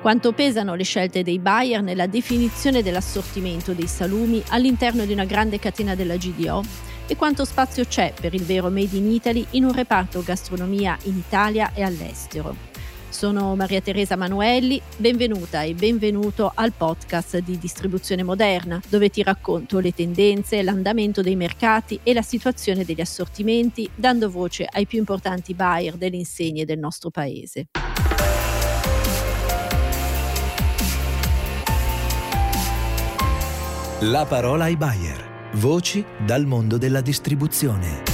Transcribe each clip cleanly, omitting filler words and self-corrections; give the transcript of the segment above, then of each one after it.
Quanto pesano le scelte dei buyer nella definizione dell'assortimento dei salumi all'interno di una grande catena della GDO e quanto spazio c'è per il vero Made in Italy in un reparto gastronomia in Italia e all'estero. Sono Maria Teresa Manuelli, benvenuta e benvenuto al podcast di Distribuzione Moderna, dove ti racconto le tendenze, l'andamento dei mercati e la situazione degli assortimenti, dando voce ai più importanti buyer delle insegne del nostro paese. La parola ai buyer. Voci dal mondo della distribuzione.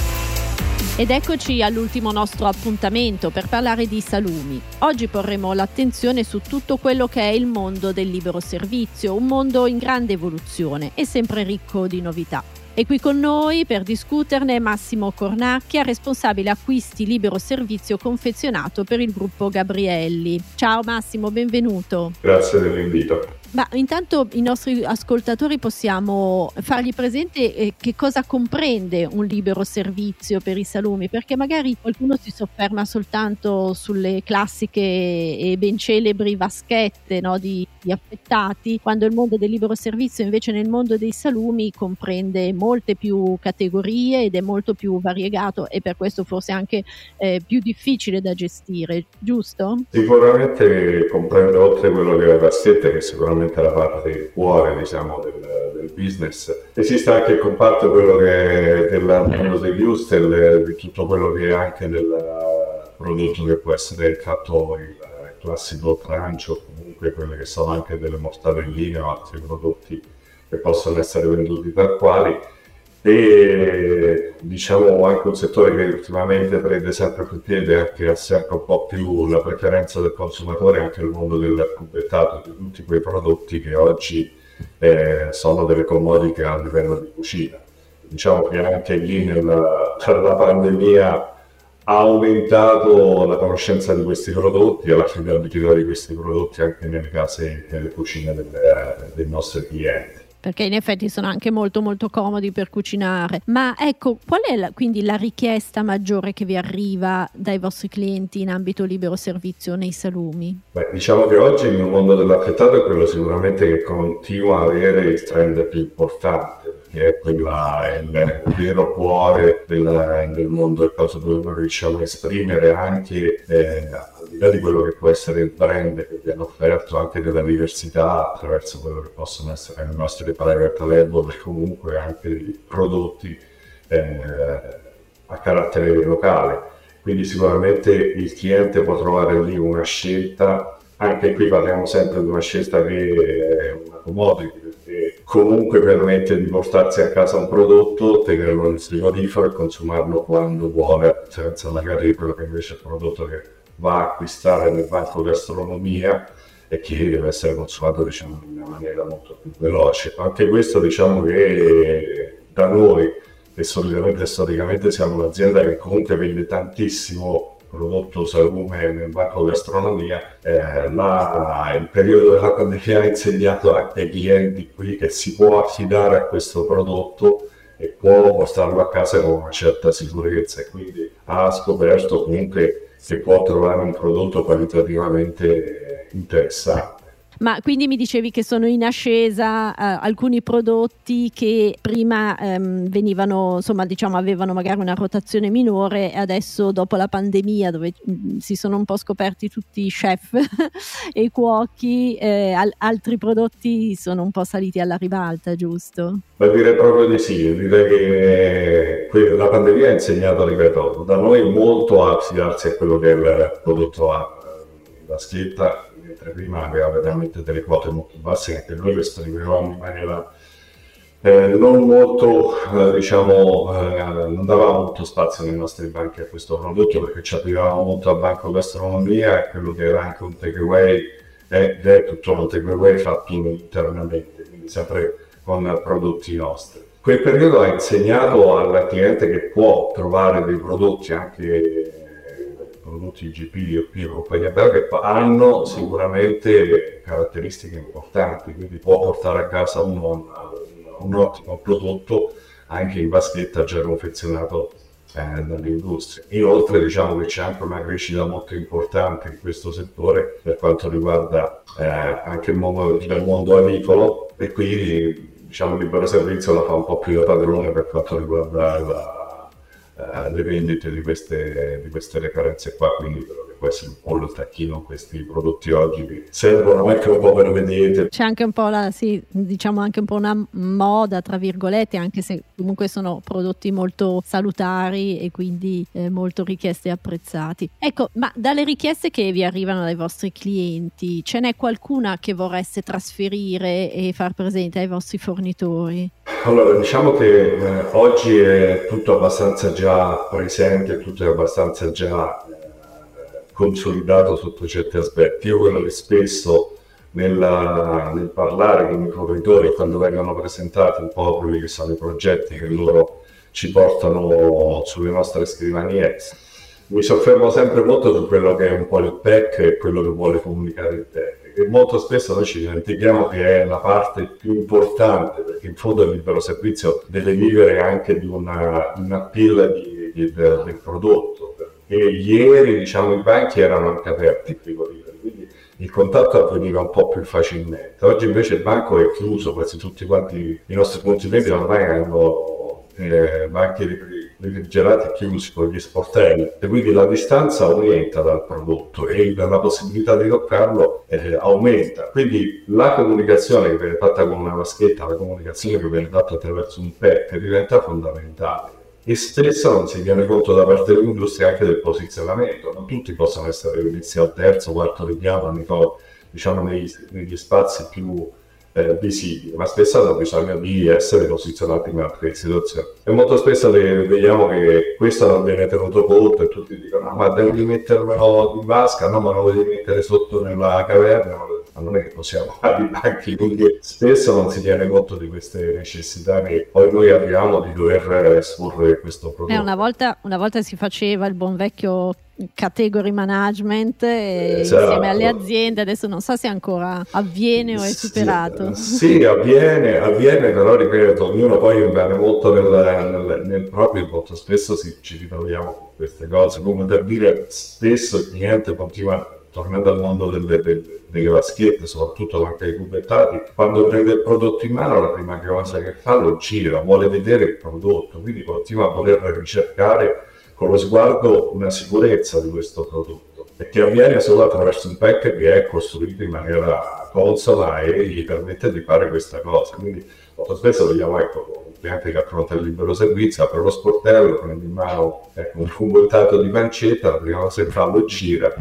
Ed eccoci all'ultimo nostro appuntamento per parlare di salumi. Oggi porremo l'attenzione su tutto quello che è il mondo del libero servizio, un mondo in grande evoluzione e sempre ricco di novità. E qui con noi per discuterne Massimo Cornacchia, responsabile acquisti libero servizio confezionato per il gruppo Gabrielli. Ciao Massimo, benvenuto. Grazie dell'invito. Ma intanto i nostri ascoltatori possiamo fargli presente che cosa comprende un libero servizio per i salumi, perché magari qualcuno si sofferma soltanto sulle classiche e ben celebri vaschette, no, di affettati, quando il mondo del libero servizio invece nel mondo dei salumi comprende molte più categorie ed è molto più variegato e per questo forse anche più difficile da gestire, giusto? Sicuramente comprende oltre quello che è la vaschetta, che sicuramente la parte del cuore, diciamo, del business. Esiste anche il comparto quello che è degli uster, di tutto quello che è anche del prodotto che può essere il tratto, il classico trancio, comunque quelle che sono anche delle mortadelline o altri prodotti che possono essere venduti tal quali. E diciamo anche un settore che ultimamente prende sempre più piede, anche a un po' più la preferenza del consumatore, anche il mondo del cubettato, di tutti quei prodotti che oggi sono delle commodità a livello di cucina. Diciamo che anche lì la pandemia ha aumentato la conoscenza di questi prodotti e la fiabilità di questi prodotti anche nelle case e nelle cucine dei nostri clienti, perché in effetti sono anche molto molto comodi per cucinare. Ma ecco, qual è quindi la richiesta maggiore che vi arriva dai vostri clienti in ambito libero servizio nei salumi? Beh, diciamo che oggi il mondo dell'affettato è quello sicuramente che continua a avere il trend più importante, che è il vero cuore del mondo, è cosa dove noi riusciamo a esprimere anche al di là di quello che può essere il brand, che viene offerto anche della diversità attraverso quello che possono essere le nostre private label e comunque anche prodotti a carattere locale. Quindi sicuramente il cliente può trovare lì una scelta, anche qui parliamo sempre di una scelta che è una commodity, perché comunque permette di portarsi a casa un prodotto, tenerlo nel frigorifero e consumarlo quando vuole, senza magari quello che invece è il prodotto che va a acquistare nel banco gastronomia e che deve essere consumato, diciamo, in una maniera molto più veloce. Anche questo, diciamo che da noi, e solitamente storicamente siamo un'azienda che comunque vende tantissimo prodotto salume nel banco gastronomia, il periodo della pandemia ha insegnato ai clienti qui che si può affidare a questo prodotto e può portarlo a casa con una certa sicurezza, e quindi ha scoperto comunque che può trovare un prodotto qualitativamente interessante. Ma quindi mi dicevi che sono in ascesa alcuni prodotti che prima venivano, insomma, diciamo, avevano magari una rotazione minore, e adesso dopo la pandemia, dove si sono un po' scoperti tutti i chef e i cuochi, altri prodotti sono un po' saliti alla ribalta, giusto? Ma direi proprio di sì, direi che la pandemia ha insegnato, ripeto, da noi molto a affidarsi a quello che è il prodotto a vaschetta, mentre prima aveva veramente delle quote molto basse, anche noi questo vivevamo in maniera non molto, non davamo molto spazio nei nostri banchi a questo prodotto, perché ci arrivavamo molto a banco gastronomia e quello che era anche un takeaway, ed è tutto un takeaway fatto internamente, quindi sempre con prodotti nostri. Quel periodo ha insegnato al cliente che può trovare dei prodotti anche prodotti IGP, OP e compagnia bella, che hanno sicuramente caratteristiche importanti, quindi può portare a casa un ottimo prodotto anche in vaschetta già confezionato dall'industria. E oltre diciamo che c'è anche una crescita molto importante in questo settore per quanto riguarda anche il mondo agricolo, e quindi diciamo libero servizio la fa un po' più da padrone per quanto riguarda le vendite di queste referenze qua, quindi può essere un po' lo tacchino questi prodotti oggi che servono anche un po' per vedere. C'è anche un po' una moda tra virgolette, anche se comunque sono prodotti molto salutari e quindi molto richiesti e apprezzati. Ecco, ma dalle richieste che vi arrivano dai vostri clienti, ce n'è qualcuna che vorreste trasferire e far presente ai vostri fornitori? Allora, diciamo che oggi è tutto abbastanza già presente, tutto è abbastanza già consolidato sotto certi aspetti. Io quello che spesso nel parlare con i fornitori, quando vengono presentati un po' quelli che sono i progetti che loro ci portano sulle nostre scrivanie, mi soffermo sempre molto su quello che è un po' il PEC e quello che vuole comunicare il PEC. E molto spesso noi ci dimentichiamo che è la parte più importante, perché in fondo il libero servizio deve vivere anche di una pila del prodotto. E ieri diciamo i banchi erano anche aperti, quindi il contatto avveniva un po' più facilmente. Oggi invece il banco è chiuso, quasi tutti quanti i nostri punti vendita ormai hanno banchi refrigerati chiusi con gli sportelli, e quindi la distanza aumenta dal prodotto e la possibilità di toccarlo aumenta. Quindi la comunicazione che viene fatta con una vaschetta, la comunicazione che viene fatta attraverso un PET diventa fondamentale. E spesso non si tiene conto da parte dell'industria anche del posizionamento. Non tutti possono essere messi al terzo, quarto ripiano, diciamo negli spazi più visibili, ma spesso hanno bisogno di essere posizionati in altre situazioni. E molto spesso vediamo che questo non viene tenuto conto e tutti dicono: ma devi metterlo in vasca, no, ma lo devi mettere sotto nella caverna. Ma non è che possiamo fare i banchi, quindi spesso non si tiene conto di queste necessità che poi noi abbiamo di dover esporre questo prodotto. Una volta si faceva il buon vecchio category management insieme alle aziende, adesso non so se ancora avviene o è superato. Sì, avviene, però ripeto, ognuno poi rimane molto nel proprio, molto spesso ci ritroviamo con queste cose, come per dire spesso il cliente continua, tornando al mondo delle vaschette, soprattutto anche i cubettati, quando prende il prodotto in mano la prima cosa che fa lo gira, vuole vedere il prodotto, quindi continua a voler ricercare con lo sguardo una sicurezza di questo prodotto, e che avviene solo attraverso un PEC che è costruito in maniera consona e gli permette di fare questa cosa. Quindi molto spesso vediamo, ecco, anche che affronta il libero servizio, apre lo sportello, prende in mano un cubettato di pancetta, la prima cosa che fa lo gira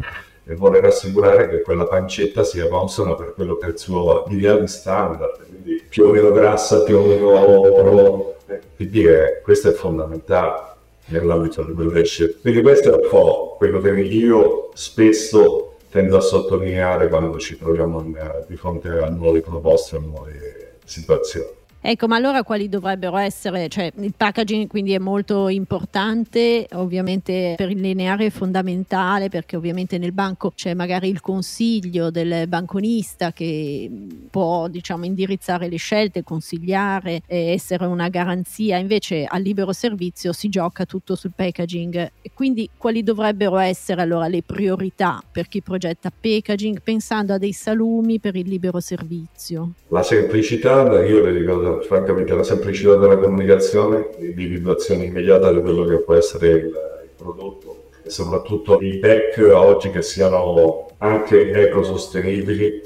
e vuole rassicurare che quella pancetta sia consona per quello che è il suo ideale standard, quindi più o meno grassa, più o meno, quindi questo è fondamentale nell'ambito del leadership. Quindi questo è un po' quello che io spesso tendo a sottolineare quando ci troviamo di fronte a nuove proposte, a nuove situazioni. Ecco, ma allora quali dovrebbero essere? Cioè, il packaging quindi è molto importante, ovviamente per il lineare è fondamentale, perché ovviamente nel banco c'è magari il consiglio del banconista che può, diciamo, indirizzare le scelte, consigliare, essere una garanzia. Invece al libero servizio si gioca tutto sul packaging. E quindi quali dovrebbero essere allora le priorità per chi progetta packaging, pensando a dei salumi per il libero servizio? La semplicità, io le ricordo francamente, la semplicità della comunicazione, l'individuazione immediata di quello che può essere il prodotto, e soprattutto i PEC oggi che siano anche ecosostenibili.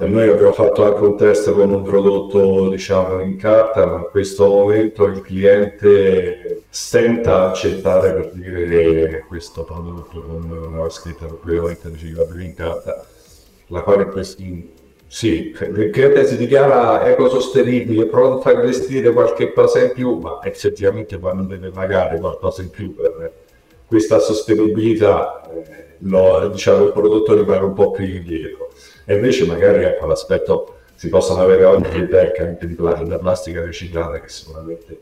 Noi abbiamo fatto anche un test con un prodotto, diciamo, in carta, ma in questo momento il cliente stenta a accettare, per dire, questo prodotto con una scritta propriamente riciclabile in carta, la quale sì, perché si dichiara ecosostenibile, pronto a investire qualche cosa in più, ma effettivamente quando deve pagare qualcosa in più per questa sostenibilità, il prodotto rimane un po' più indietro. E invece magari, ecco, l'aspetto, si possono avere oggi dei PEC anche di plastica riciclata che sicuramente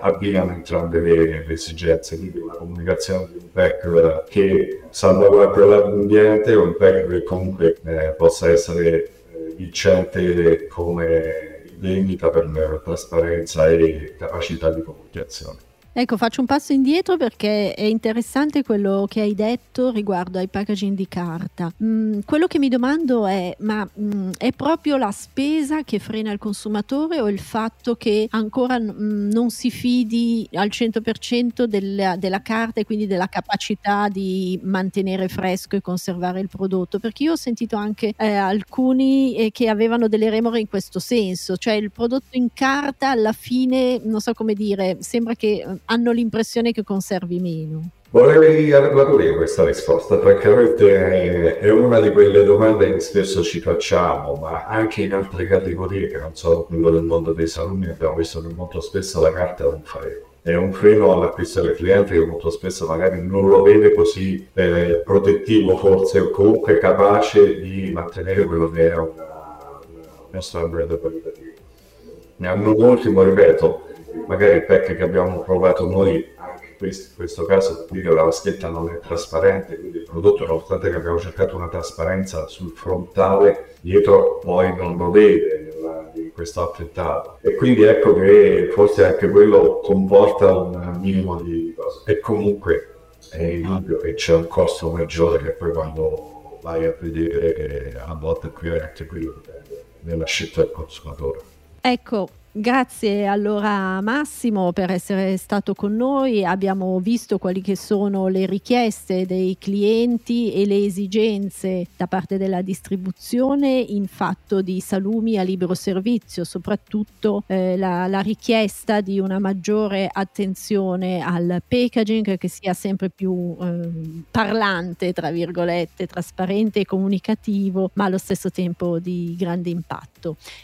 abbinano entrambe le esigenze, quindi una comunicazione di un PEC che salvaguarda l'ambiente o un PEC che comunque possa essere vincente come vendita per trasparenza e capacità di comunicazione. Ecco, faccio un passo indietro perché è interessante quello che hai detto riguardo ai packaging di carta. Quello che mi domando è, ma è proprio la spesa che frena il consumatore o il fatto che ancora non si fidi al 100% della carta e quindi della capacità di mantenere fresco e conservare il prodotto? Perché io ho sentito anche alcuni che avevano delle remore in questo senso, cioè il prodotto in carta alla fine, non so come dire, sembra che hanno l'impressione che conservi meno. Vorrei argomentare questa risposta perché è una di quelle domande che spesso ci facciamo, ma anche in altre categorie che non sono quello del mondo dei salumi. Abbiamo visto che molto spesso la carta è un freno. È un freno all'acquisto del cliente che molto spesso magari non lo vede così protettivo, forse, o comunque capace di mantenere quello che è il nostro brand qualitativo. Ne hanno un ultimo, ripeto, magari il PEC che abbiamo provato noi, anche in questo caso la vaschetta non è trasparente, quindi il prodotto, nonostante che abbiamo cercato una trasparenza sul frontale, dietro poi non lo vede in questo affettato, e quindi ecco che forse anche quello comporta un minimo di cose. E comunque è indubbio che c'è un costo maggiore che poi quando vai a vedere che a volte qui è anche quello nella scelta del consumatore. Ecco, grazie allora Massimo per essere stato con noi. Abbiamo visto quali che sono le richieste dei clienti e le esigenze da parte della distribuzione in fatto di salumi a libero servizio, soprattutto la richiesta di una maggiore attenzione al packaging che sia sempre più parlante, tra virgolette, trasparente e comunicativo, ma allo stesso tempo di grande impatto.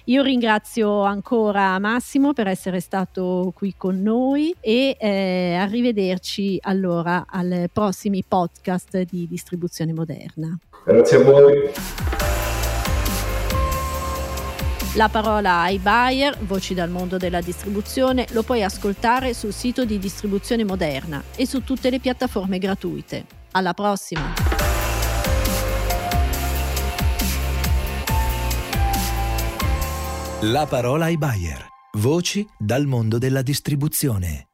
Io ringrazio ancora Massimo per essere stato qui con noi e arrivederci allora ai prossimi podcast di Distribuzione Moderna. Grazie a voi. La parola ai buyer, voci dal mondo della distribuzione, lo puoi ascoltare sul sito di Distribuzione Moderna e su tutte le piattaforme gratuite. Alla prossima! La parola ai buyer. Voci dal mondo della distribuzione.